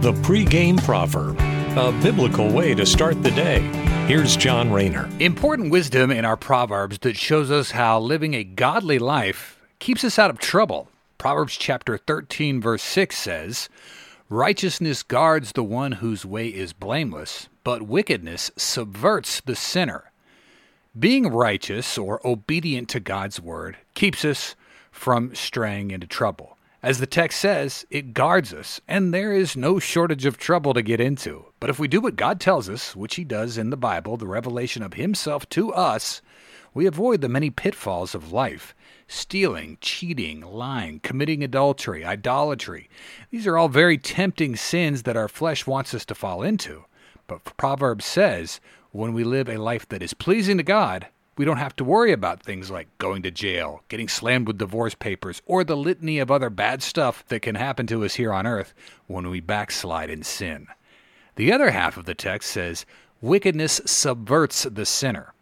The Pre-Game Proverb, a biblical way to start the day. Here's John Rayner. Important wisdom in our Proverbs that shows us how living a godly life keeps us out of trouble. Proverbs chapter 13, verse 6 says, "Righteousness guards the one whose way is blameless, but wickedness subverts the sinner." Being righteous or obedient to God's word keeps us from straying into trouble. As the text says, it guards us, and there is no shortage of trouble to get into. But if we do what God tells us, which He does in the Bible, the revelation of Himself to us, we avoid the many pitfalls of life: stealing, cheating, lying, committing adultery, idolatry. These are all very tempting sins that our flesh wants us to fall into. But Proverbs says, when we live a life that is pleasing to God, we don't have to worry about things like going to jail, getting slammed with divorce papers, or the litany of other bad stuff that can happen to us here on earth when we backslide in sin. The other half of the text says, wickedness subverts the sinner.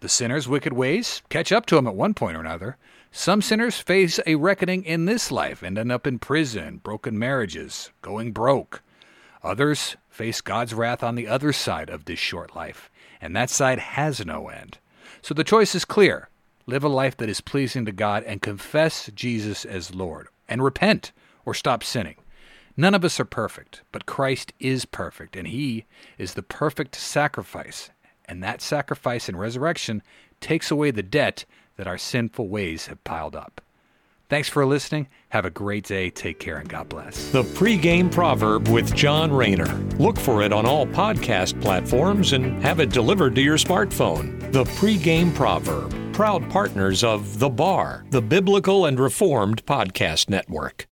The sinner's wicked ways catch up to him at one point or another. Some sinners face a reckoning in this life and end up in prison, broken marriages, going broke. Others face God's wrath on the other side of this short life, and that side has no end. So the choice is clear. Live a life that is pleasing to God and confess Jesus as Lord, and repent or stop sinning. None of us are perfect, but Christ is perfect, and He is the perfect sacrifice. And that sacrifice and resurrection takes away the debt that our sinful ways have piled up. Thanks for listening. Have a great day. Take care, and God bless. The Pre-Game Proverb with John Rayner. Look for it on all podcast platforms and have it delivered to your smartphone. The Pre-Game Proverb, proud partners of The Bar, the Biblical and Reformed Podcast Network.